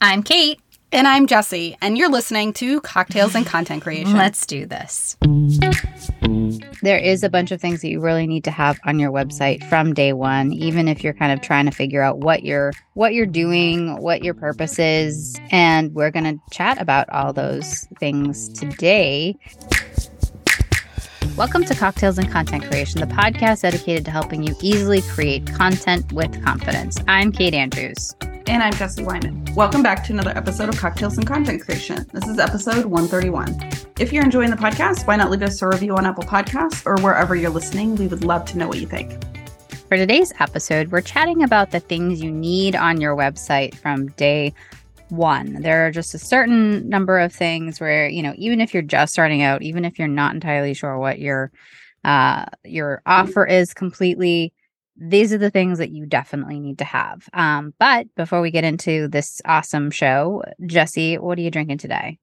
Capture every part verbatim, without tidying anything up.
I'm Kate. And I'm Jessi, and you're listening to Cocktails and Content Creation. Let's do this. There is a bunch of things that you really need to have on your website from day one, even if you're kind of trying to figure out what you're what you're doing, what your purpose is, and we're going to chat about all those things today. Welcome to Cocktails and Content Creation, the podcast dedicated to helping you easily create content with confidence. I'm Kate Andrews. And I'm Jessi Wyman. Welcome back to another episode of Cocktails and Content Creation. This is episode one thirty-one. If you're enjoying the podcast, why not leave us a review on Apple Podcasts or wherever you're listening? We would love to know what you think. For today's episode, we're chatting about the things you need on your website from day one. There are just a certain number of things where, you know, even if you're just starting out, even if you're not entirely sure what your uh, your offer is completely, these are the things that you definitely need to have. Um, but before we get into this awesome show, Jessi, what are you drinking today?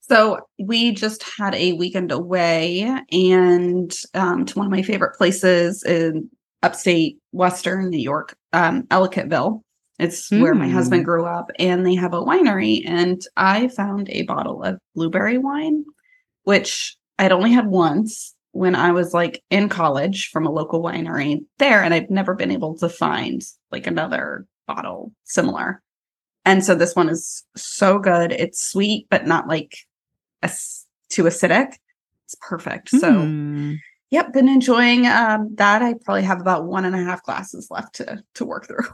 So we just had a weekend away and um, to one of my favorite places in upstate Western New York, um, Ellicottville. It's mm. where my husband grew up, and they have a winery, and I found a bottle of blueberry wine, which I'd only had once when I was like in college from a local winery there, and I've never been able to find like another bottle similar. And so this one is so good. It's sweet, but not like as- too acidic. It's perfect. So mm. yep, been enjoying um, that. I probably have about one and a half glasses left to, to work through.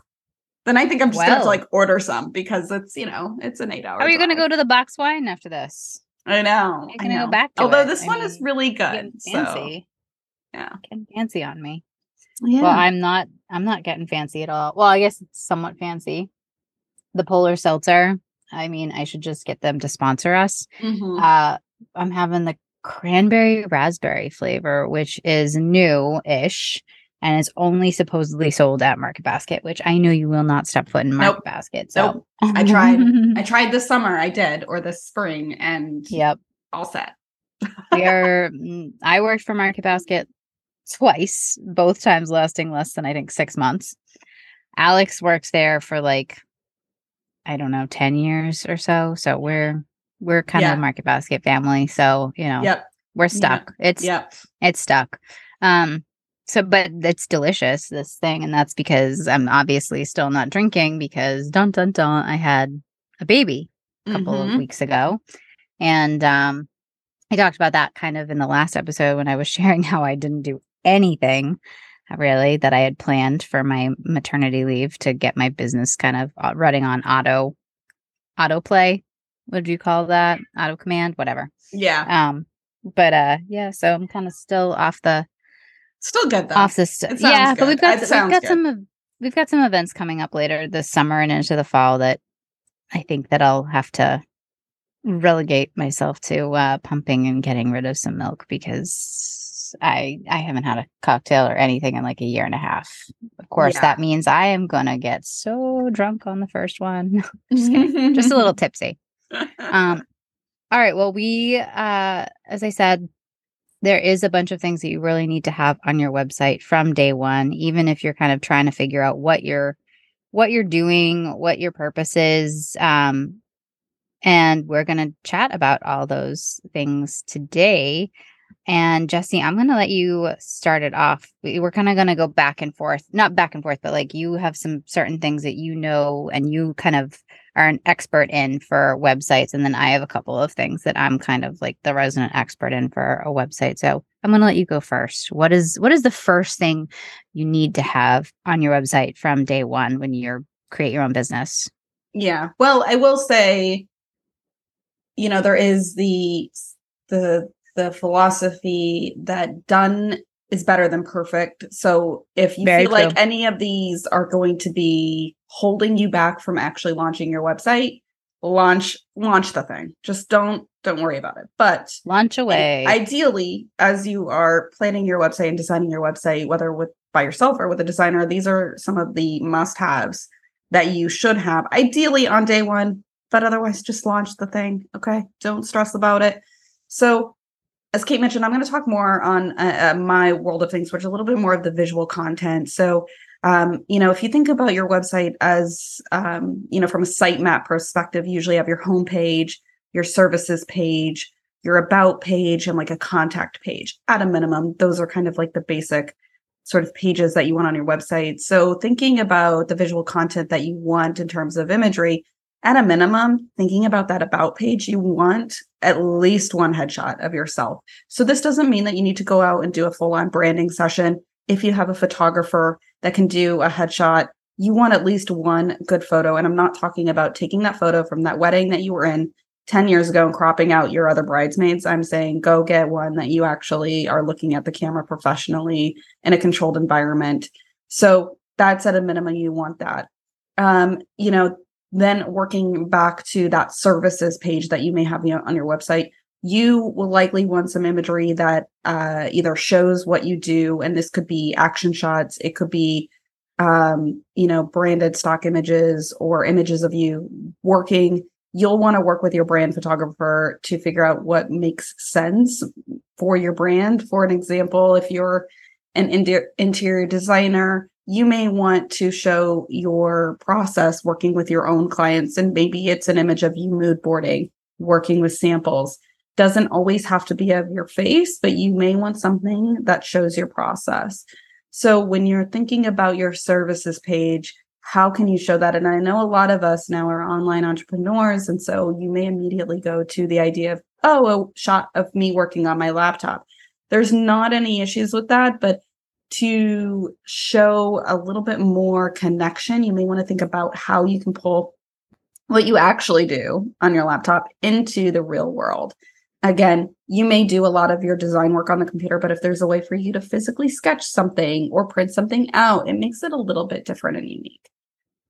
Then I think I'm just well. going to have to like order some because it's, you know, it's an eight hour Are you going to go to the box wine after this? I know. You're gonna I know. Go back to Although it. this I one mean, is really good. Fancy. So, yeah. Getting fancy on me. Yeah. Well, I'm not I'm not getting fancy at all. Well, I guess it's somewhat fancy. The Polar Seltzer. I mean, I should just get them to sponsor us. Mm-hmm. Uh, I'm having the cranberry raspberry flavor, which is new-ish and is only supposedly sold at Market Basket, which I know you will not step foot in Market nope. Basket. So nope. I tried. I tried this summer. I did, or this spring, and yep, all set. we are. I worked for Market Basket twice, both times lasting less than I think six months. Alex works there for like, I don't know, ten years or so. So we're we're kind yeah. of a Market Basket family. So you know, yep. we're stuck. Yep. It's yep. it's stuck. Um. So, but it's delicious, this thing. And that's because I'm obviously still not drinking because dun, dun, dun, I had a baby a couple mm-hmm. of weeks ago. And um, I talked about that kind of in the last episode when I was sharing how I didn't do anything really that I had planned for my maternity leave to get my business kind of running on auto, autoplay. What do you call that? Auto command, whatever. Yeah. Um. But uh, yeah, so I'm kind of still off the, Still good though. Off the st- yeah, good. But we've got we've got good. some we've got some events coming up later this summer and into the fall that I think that I'll have to relegate myself to uh, pumping and getting rid of some milk because I I haven't had a cocktail or anything in like a year and a half. Of course, yeah. that means I am gonna get so drunk on the first one. Just kidding, just a little tipsy. Um, all right. Well, we uh, as I said. There is a bunch of things that you really need to have on your website from day one, even if you're kind of trying to figure out what you're what you're doing, what your purpose is. Um, and we're going to chat about all those things today. And Jessi, I'm going to let you start it off. We're kind of going to go back and forth, not back and forth, but like you have some certain things that you know and you kind of are an expert in for websites. And then I have a couple of things that I'm kind of like the resident expert in for a website. So I'm going to let you go first. What is what is the first thing you need to have on your website from day one when you create your own business? Yeah. Well, I will say, you know, there is the the... the philosophy that done is better than perfect. So if you Very feel true. like any of these are going to be holding you back from actually launching your website, launch, launch the thing. Just don't, don't worry about it, but launch away. Ideally, as you are planning your website and designing your website, whether with by yourself or with a designer, these are some of the must-haves that you should have ideally on day one, but otherwise just launch the thing. Okay. Don't stress about it. So, as Kate mentioned, I'm going to talk more on uh, my world of things, which is a little bit more of the visual content. So Um, you know, if you think about your website as, um, you know, from a sitemap perspective, you usually have your homepage, your services page, your about page, and like a contact page at a minimum. Those are kind of like the basic sort of pages that you want on your website. So thinking about the visual content that you want in terms of imagery, at a minimum, thinking about that about page, you want at least one headshot of yourself. So this doesn't mean that you need to go out and do a full-on branding session. If you have a photographer that can do a headshot, you want at least one good photo. And I'm not talking about taking that photo from that wedding that you were in ten years ago and cropping out your other bridesmaids. I'm saying go get one that you actually are looking at the camera professionally in a controlled environment. So that's at a minimum, you want that. Um, you know, then working back to that services page that you may have, you know, on your website, you will likely want some imagery that uh, either shows what you do, and this could be action shots, it could be, um, you know, branded stock images or images of you working. You'll want to work with your brand photographer to figure out what makes sense for your brand. For an example, if you're an interior designer, you may want to show your process working with your own clients, and maybe it's an image of you mood boarding, working with samples. Doesn't always have to be of your face, but you may want something that shows your process. So when you're thinking about your services page, how can you show that? And I know a lot of us now are online entrepreneurs, and so you may immediately go to the idea of, oh, a shot of me working on my laptop. There's not any issues with that, but to show a little bit more connection, you may want to think about how you can pull what you actually do on your laptop into the real world. Again, you may do a lot of your design work on the computer, but if there's a way for you to physically sketch something or print something out, it makes it a little bit different and unique.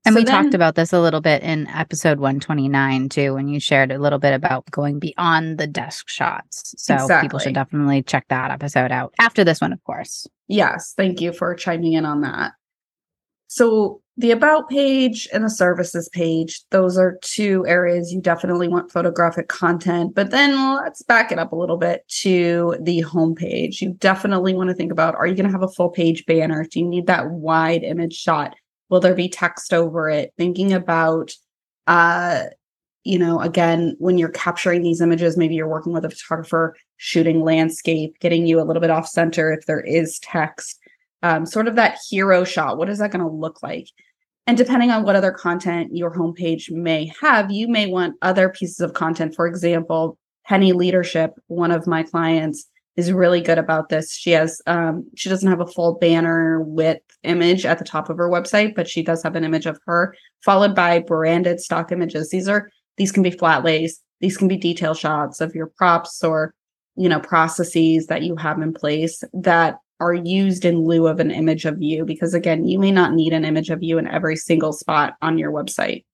And so we then, talked about this a little bit in episode one twenty-nine too, when you shared a little bit about going beyond the desk shots. So exactly. People should definitely check that episode out after this one, of course. Yes. Thank you for chiming in on that. So the about page and the services page, those are two areas you definitely want photographic content. But then let's back it up a little bit to the homepage. You definitely want to think about, are you going to have a full page banner? Do you need that wide image shot? Will there be text over it? Thinking about, uh, you know, again, when you're capturing these images, maybe you're working with a photographer, shooting landscape, getting you a little bit off center if there is text. Um, sort of that hero shot. What is that going to look like? And depending on what other content your homepage may have, you may want other pieces of content. For example, Penny Leadership, one of my clients, is really good about this. She has, um, she doesn't have a full banner width image at the top of her website, but she does have an image of her followed by branded stock images. These are, these can be flat lays. These can be detail shots of your props or, you know, processes that you have in place that are used in lieu of an image of you, because again, you may not need an image of you in every single spot on your website.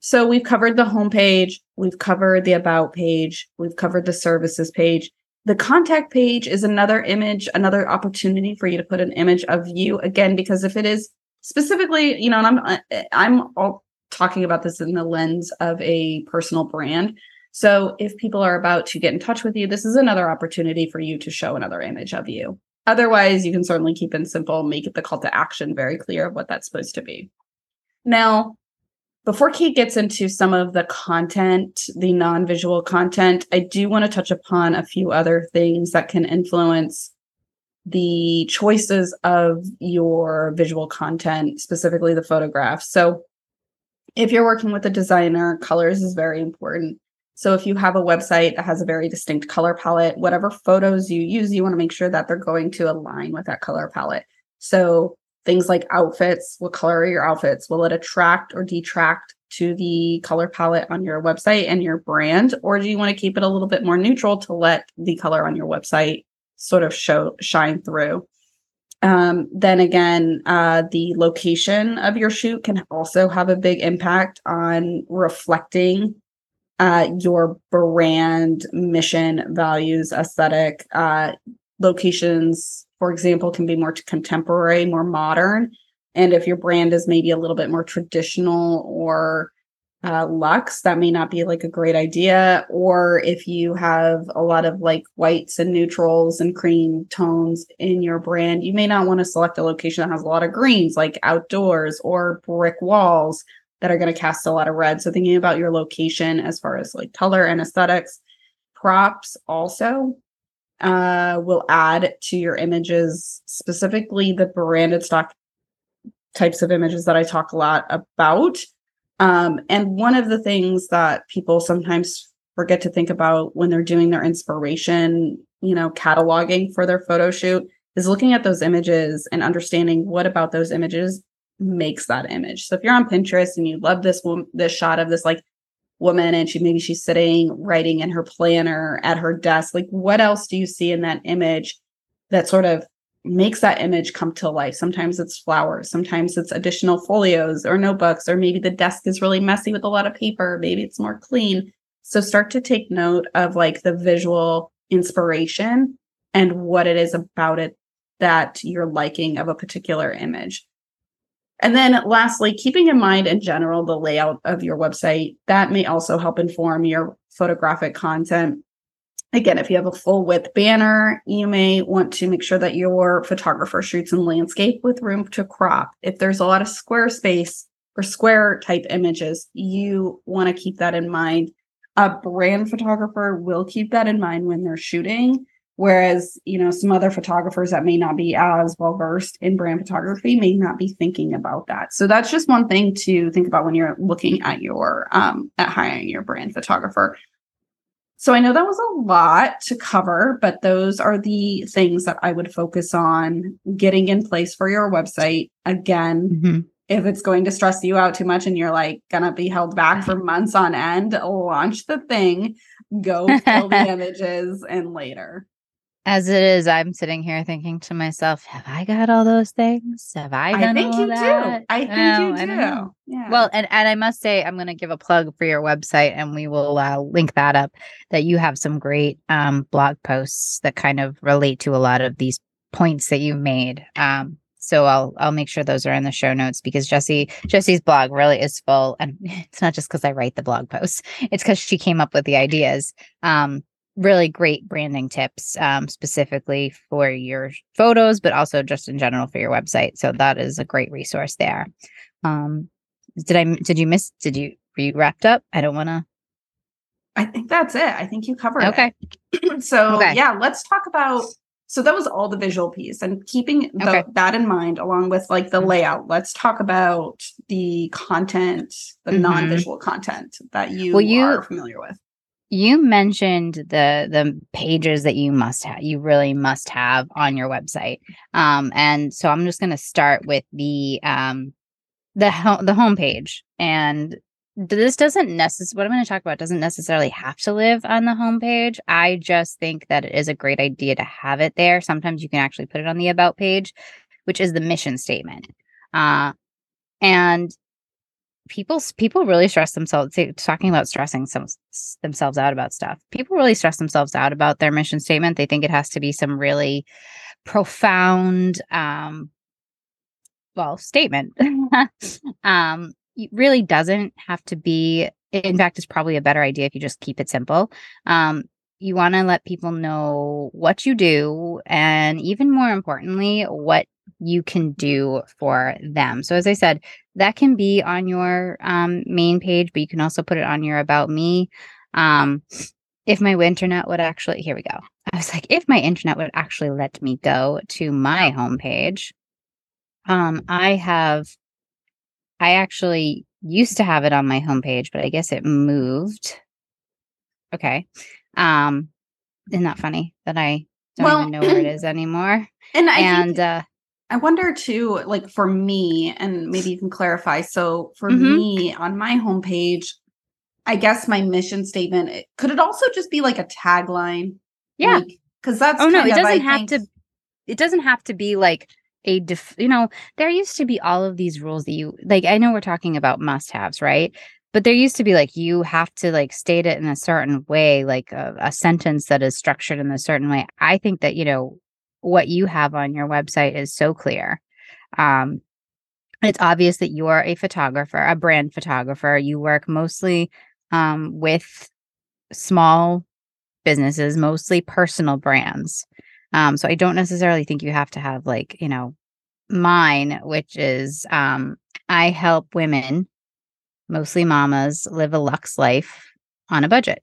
So we've covered the homepage, we've covered the about page, we've covered the services page. The contact page is another image, another opportunity for you to put an image of you again, because if it is specifically, you know, and I'm, I'm all talking about this in the lens of a personal brand. So if people are about to get in touch with you, this is another opportunity for you to show another image of you. Otherwise, you can certainly keep it simple, make it the call to action very clear of what that's supposed to be. Now, before Kate gets into some of the content, the non-visual content, I do want to touch upon a few other things that can influence the choices of your visual content, specifically the photographs. So if you're working with a designer, colors is very important. So if you have a website that has a very distinct color palette, whatever photos you use, you want to make sure that they're going to align with that color palette. So things like outfits, what color are your outfits? Will it attract or detract to the color palette on your website and your brand? Or do you want to keep it a little bit more neutral to let the color on your website sort of show shine through? Um, then again, uh, the location of your shoot can also have a big impact on reflecting Uh, your brand, mission, values, aesthetic. Uh, locations, for example, can be more contemporary, more modern. And if your brand is maybe a little bit more traditional or uh, Lux, that may not be like a great idea. Or if you have a lot of like whites and neutrals and cream tones in your brand, you may not want to select a location that has a lot of greens, like outdoors or brick walls that are going to cast a lot of red. So thinking about your location as far as like color and aesthetics. Props also uh, will add to your images, specifically the branded stock types of images that I talk a lot about. Um, and one of the things that people sometimes forget to think about when they're doing their inspiration, you know, cataloging for their photo shoot is looking at those images and understanding what about those images makes that image. So if you're on Pinterest and you love this one, this shot of this like woman, and she maybe she's sitting writing in her planner at her desk, like what else do you see in that image that sort of makes that image come to life? Sometimes it's flowers, sometimes it's additional folios or notebooks, or maybe the desk is really messy with a lot of paper, maybe it's more clean. So start to take note of like the visual inspiration and what it is about it that you're liking of a particular image. And then lastly, keeping in mind in general, the layout of your website, that may also help inform your photographic content. Again, if you have a full width banner, you may want to make sure that your photographer shoots in landscape with room to crop. If there's a lot of square space or square type images, you want to keep that in mind. A brand photographer will keep that in mind when they're shooting. Whereas, you know, some other photographers that may not be as well versed in brand photography may not be thinking about that. So that's just one thing to think about when you're looking at your um, at hiring your brand photographer. So I know that was a lot to cover, but those are the things that I would focus on getting in place for your website. Again, mm-hmm. if it's going to stress you out too much and you're like going to be held back for months on end, launch the thing, go fill the images and later. As it is, I'm sitting here thinking to myself, have I got all those things? Have I done all that? I think you that? do. I think no, you do. I don't know. Yeah. Well, and, and I must say, I'm going to give a plug for your website, and we will uh, link that up, that you have some great um, blog posts that kind of relate to a lot of these points that you made. Um, so I'll I'll make sure those are in the show notes, because Jessi Jessi's blog really is full. And it's not just because I write the blog posts. It's because she came up with the ideas. Um Really great branding tips, um, specifically for your photos, but also just in general for your website. So that is a great resource there. Um, did I? Did you miss? Did you? Were you wrapped up? I don't want to. I think that's it. I think you covered okay. it. Okay. So okay. yeah, let's talk about. So that was all the visual piece, and keeping the, okay. that in mind, along with like the layout. Let's talk about the content, the mm-hmm. non-visual content that you, well, you are familiar with. You mentioned the the pages that you must have, you really must have on your website, um, and so I'm just going to start with the um, the ho- the homepage. And this doesn't necess- what I'm going to talk about doesn't necessarily have to live on the homepage. I just think that it is a great idea to have it there. Sometimes you can actually put it on the about page, which is the mission statement, uh, and. People people really stress themselves, talking about stressing some, themselves out about stuff. People really stress themselves out about their mission statement. They think it has to be some really profound, um, well, statement. um, it really doesn't have to be. In fact, it's probably a better idea if you just keep it simple. Um, you want to let people know what you do, and even more importantly, what you can do for them. So as I said, that can be on your um, main page, but you can also put it on your About Me. Um, if my internet would actually, here we go. I was like, if my internet would actually let me go to my homepage, um, I have, I actually used to have it on my homepage, but I guess it moved. Okay. Um, isn't that funny that I don't well, even know where it is anymore? And I and, think- uh, I wonder too, like for me, and maybe you can clarify. So for mm-hmm. me on my homepage, I guess my mission statement, it, could it also just be like a tagline? Yeah. Like, Cause that's, oh no, it doesn't I have think, to, it doesn't have to be like a, def, you know, there used to be all of these rules that you, like, I know we're talking about must-haves, right? But there used to be like, you have to like state it in a certain way, like a, a sentence that is structured in a certain way. I think that, you know, what you have on your website is so clear. Um, it's obvious that you are a photographer, a brand photographer. You work mostly um, with small businesses, mostly personal brands. Um, so I don't necessarily think you have to have like, you know, mine, which is um, I help women, mostly mamas, live a luxe life on a budget.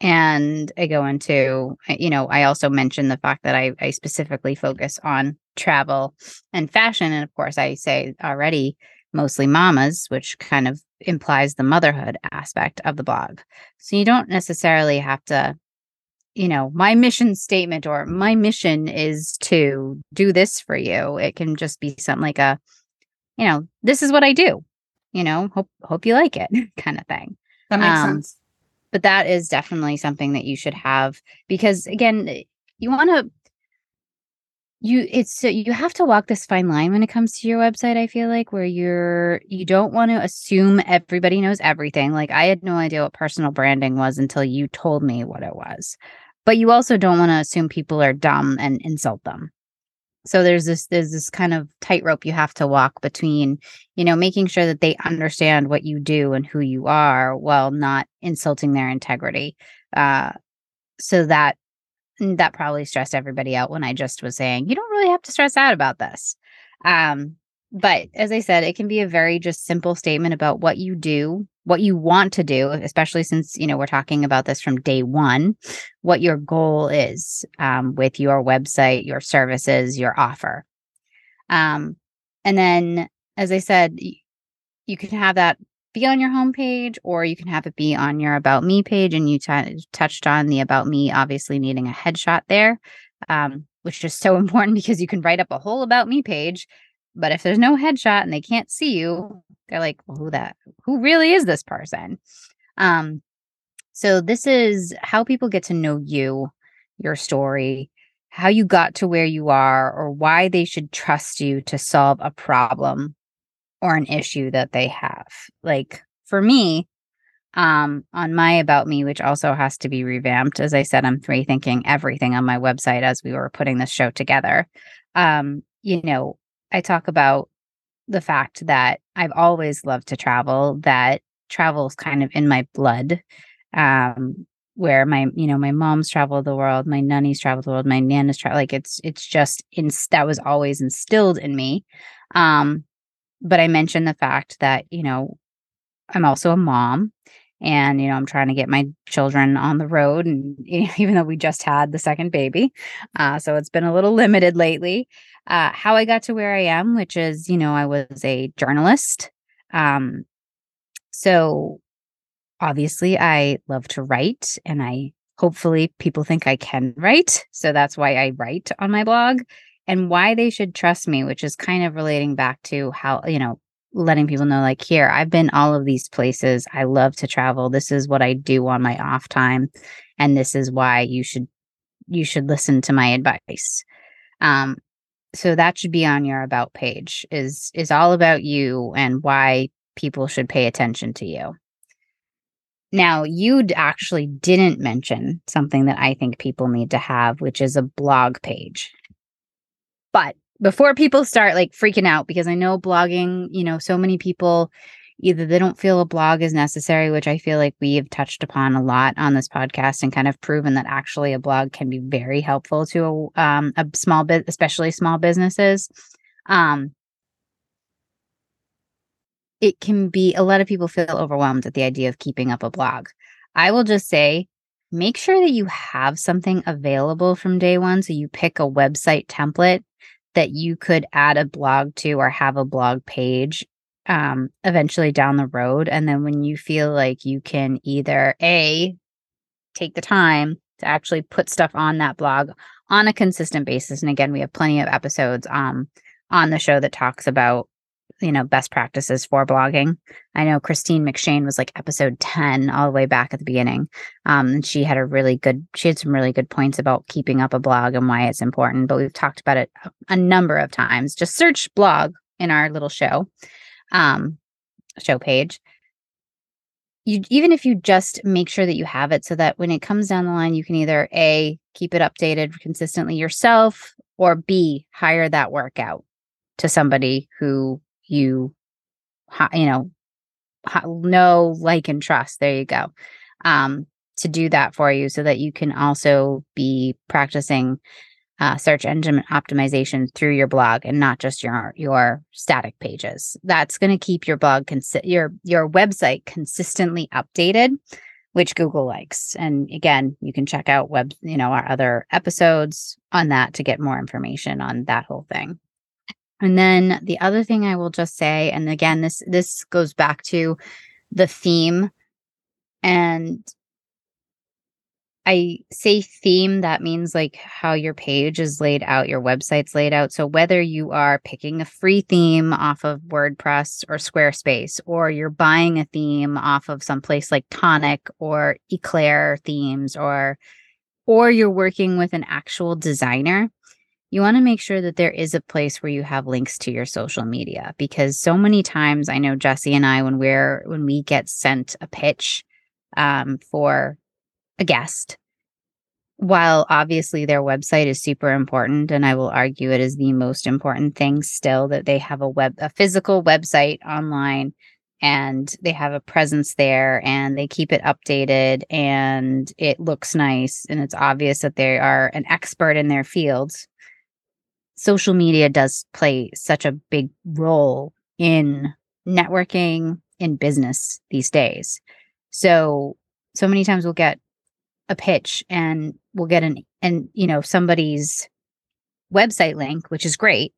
And I go into, you know, I also mentioned the fact that I, I specifically focus on travel and fashion. And of course, I say already mostly mamas, which kind of implies the motherhood aspect of the blog. So you don't necessarily have to, you know, my mission statement or my mission is to do this for you. It can just be something like a, you know, this is what I do, you know, hope, hope you like it kind of thing. That makes um, sense. But that is definitely something that you should have, because again, you want to, you, it's, you have to walk this fine line when it comes to your website. I feel like where you're, you don't want to assume everybody knows everything. Like I had no idea what personal branding was until you told me what it was, but you also don't want to assume people are dumb and insult them. So there's this, there's this kind of tightrope you have to walk between, you know, making sure that they understand what you do and who you are while not insulting their integrity. Uh, so that, that probably stressed everybody out when I just was saying, you don't really have to stress out about this. Um, but as I said, it can be a very just simple statement about what you do, what you want to do, especially since, you know, we're talking about this from day one, what your goal is um, with your website, your services, your offer. Um, and then, as I said, you can have that be on your homepage, or you can have it be on your About Me page. And you t- touched on the About Me, obviously needing a headshot there, um, which is so important because you can write up a whole About Me page. But if there's no headshot and they can't see you, they're like, well, who that, who really is this person? Um, so this is how people get to know you, your story, how you got to where you are, or why they should trust you to solve a problem or an issue that they have. Like for me, um, on my About Me, which also has to be revamped, as I said, I'm rethinking everything on my website as we were putting this show together. Um, you know, I talk about the fact that I've always loved to travel, that travel's kind of in my blood, um, where my, you know, my mom's traveled the world, my nannies traveled the world, my nana's travel, like it's, it's just, in, that was always instilled in me. Um, but I mentioned the fact that, you know, I'm also a mom and, you know, I'm trying to get my children on the road. And you know, even though we just had the second baby, uh, so it's been a little limited lately. Uh, how I got to where I am, which is, you know, I was a journalist. Um, so obviously I love to write, and I hopefully people think I can write. So that's why I write on my blog, and why they should trust me, which is kind of relating back to how, you know, letting people know like, here, I've been all of these places. I love to travel. This is what I do on my off time. And this is why you should, you should listen to my advice. Um, So that should be on your About page, is is all about you and why people should pay attention to you. Now, you actually didn't mention something that I think people need to have, which is a blog page. But before people start like freaking out, because I know blogging, you know, so many people, either they don't feel a blog is necessary, which I feel like we have touched upon a lot on this podcast and kind of proven that actually a blog can be very helpful to a, um, a small bit, especially small businesses. Um, it can be, a lot of people feel overwhelmed at the idea of keeping up a blog. I will just say, make sure that you have something available from day one. So you pick a website template that you could add a blog to or have a blog page Um, eventually down the road. And then when you feel like you can either A, take the time to actually put stuff on that blog on a consistent basis. And again, we have plenty of episodes um, on the show that talks about, you know, best practices for blogging. I know Christine McShane was like episode ten all the way back at the beginning. Um, and she had a really good, she had some really good points about keeping up a blog and why it's important, but we've talked about it a number of times. Just search blog in our little show. Um, show page. You, even if you just make sure that you have it so that when it comes down the line, you can either A, keep it updated consistently yourself, or B, hire that work out to somebody who you, you know, know, like, and trust. There you go. Um, to do that for you so that you can also be practicing uh, search engine optimization through your blog and not just your, your static pages. That's going to keep your blog, consi- your, your website consistently updated, which Google likes. And again, you can check out web, you know, our other episodes on that to get more information on that whole thing. And then the other thing I will just say, and again, this, this goes back to the theme, and I say theme, that means like how your page is laid out, your website's laid out. So whether you are picking a free theme off of WordPress or Squarespace, or you're buying a theme off of someplace like Tonic or Eclair Themes, or, or you're working with an actual designer, you want to make sure that there is a place where you have links to your social media, because so many times, I know Jessi and I, when we're, when we get sent a pitch um, for a guest, while obviously their website is super important, and I will argue it is the most important thing still, that they have a web, a physical website online, and they have a presence there, and they keep it updated, and it looks nice, and it's obvious that they are an expert in their fields. Social media does play such a big role in networking, in business these days. So, so many times we'll get a pitch, and we'll get an, and you know, somebody's website link, which is great,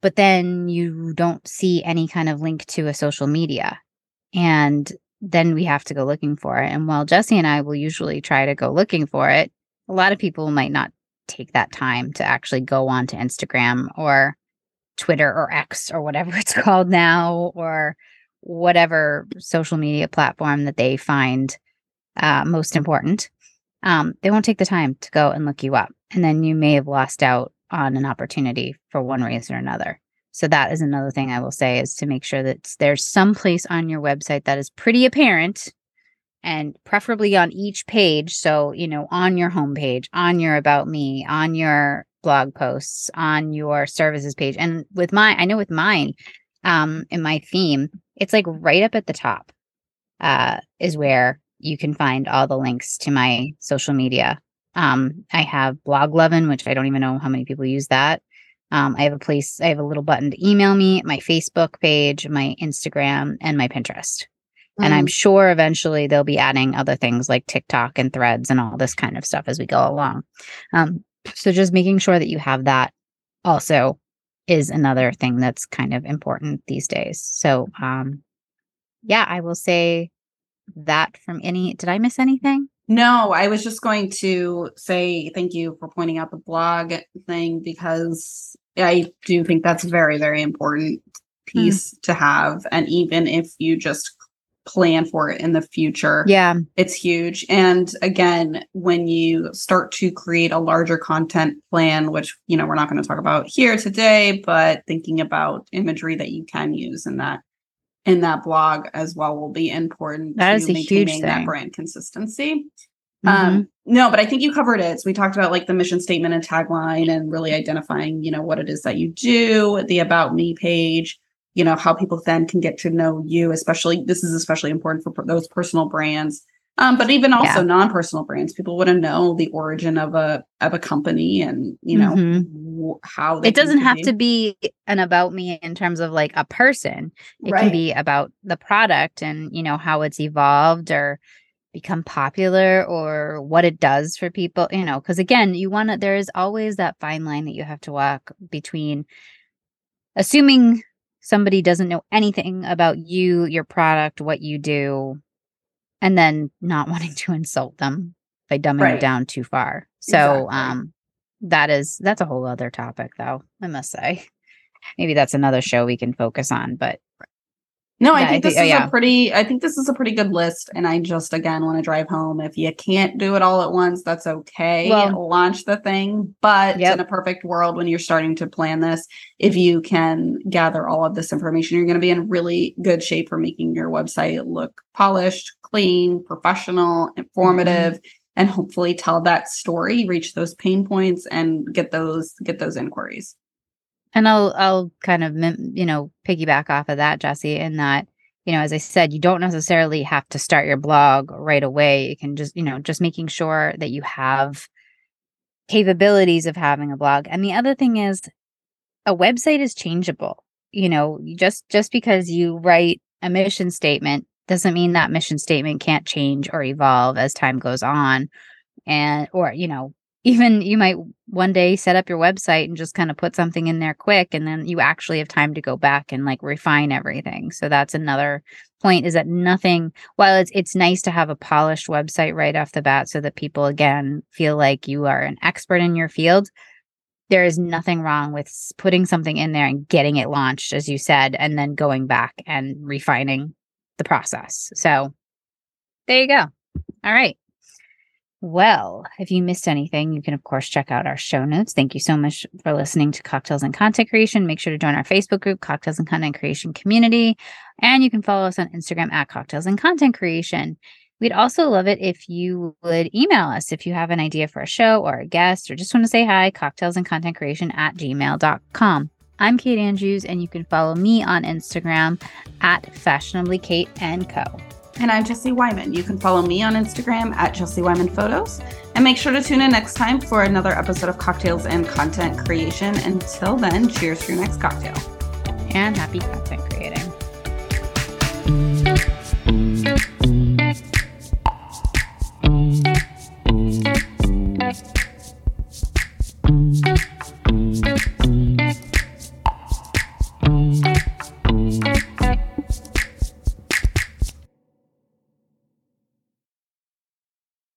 but then you don't see any kind of link to a social media, and then we have to go looking for it. And while Jessi and I will usually try to go looking for it, a lot of people might not take that time to actually go on to Instagram or Twitter or X or whatever it's called now, or whatever social media platform that they find uh, most important. Um, they won't take the time to go and look you up. And then you may have lost out on an opportunity for one reason or another. So that is another thing I will say, is to make sure that there's some place on your website that is pretty apparent, and preferably on each page. So, you know, on your homepage, on your About Me, on your blog posts, on your services page. And with my, I know with mine, um, in my theme, it's like right up at the top uh, is where you can find all the links to my social media. Um, I have Bloglovin', which I don't even know how many people use that. Um, I have a place, I have a little button to email me, my Facebook page, my Instagram, and my Pinterest. Mm. And I'm sure eventually they'll be adding other things like TikTok and Threads and all this kind of stuff as we go along. Um, so just making sure that you have that also is another thing that's kind of important these days. So um, yeah, I will say that from any, did I miss anything? No, I was just going to say thank you for pointing out the blog thing, because I do think that's a very, very important piece mm. to have. And even if you just plan for it in the future, yeah, it's huge. And again, when you start to create a larger content plan, which, you know, we're not going to talk about here today, but thinking about imagery that you can use in that in that blog as well will be important. That is a huge thing. That brand consistency. Mm-hmm. Um, no, but I think you covered it. So we talked about like the mission statement and tagline, and really identifying, you know, what it is that you do, the About Me page, you know, how people then can get to know you, especially, this is especially important for per- those personal brands, um, but even also yeah. non-personal brands. People want to know the origin of a of a company, and, you know, mm-hmm. w- how they it doesn't have to be an About Me in terms of like a person. It right. can be about the product and, you know, how it's evolved or become popular, or what it does for people, you know, because again, you want to, there is always that fine line that you have to walk between assuming somebody doesn't know anything about you, your product, what you do, and then not wanting to insult them by dumbing right. it down too far. So exactly. um, that is, that's a whole other topic though, I must say. Maybe that's another show we can focus on, but. No, I yeah, think this I think, is oh, yeah. a pretty, I think this is a pretty good list. And I just, again, want to drive home, if you can't do it all at once, that's okay. Well, launch the thing. But yep. in a perfect world, when you're starting to plan this, if you can gather all of this information, you're going to be in really good shape for making your website look polished, clean, professional, informative, mm-hmm. and hopefully tell that story, reach those pain points, and get those, get those inquiries. And I'll, I'll kind of, you know, piggyback off of that, Jessi, in that, you know, as I said, you don't necessarily have to start your blog right away. You can just, you know, just making sure that you have capabilities of having a blog. And the other thing is, a website is changeable. You know, just, just because you write a mission statement doesn't mean that mission statement can't change or evolve as time goes on. And, or, you know, even you might one day set up your website and just kind of put something in there quick, and then you actually have time to go back and like refine everything. So that's another point, is that nothing, while it's it's nice to have a polished website right off the bat so that people, again, feel like you are an expert in your field, there is nothing wrong with putting something in there and getting it launched, as you said, and then going back and refining the process. So there you go. All right. Well, if you missed anything, you can, of course, check out our show notes. Thank you so much for listening to Cocktails and Content Creation. Make sure to join our Facebook group, Cocktails and Content Creation Community. And you can follow us on Instagram at Cocktails and Content Creation. We'd also love it if you would email us if you have an idea for a show or a guest, or just want to say hi, cocktails and content creation at gmail dot com. I'm Kate Andrews, and you can follow me on Instagram at fashionably kate and co. And I'm Jessi Wyman. You can follow me on Instagram at Jessi Wyman Photos. And make sure to tune in next time for another episode of Cocktails and Content Creation. Until then, cheers for your next cocktail. And happy content creating.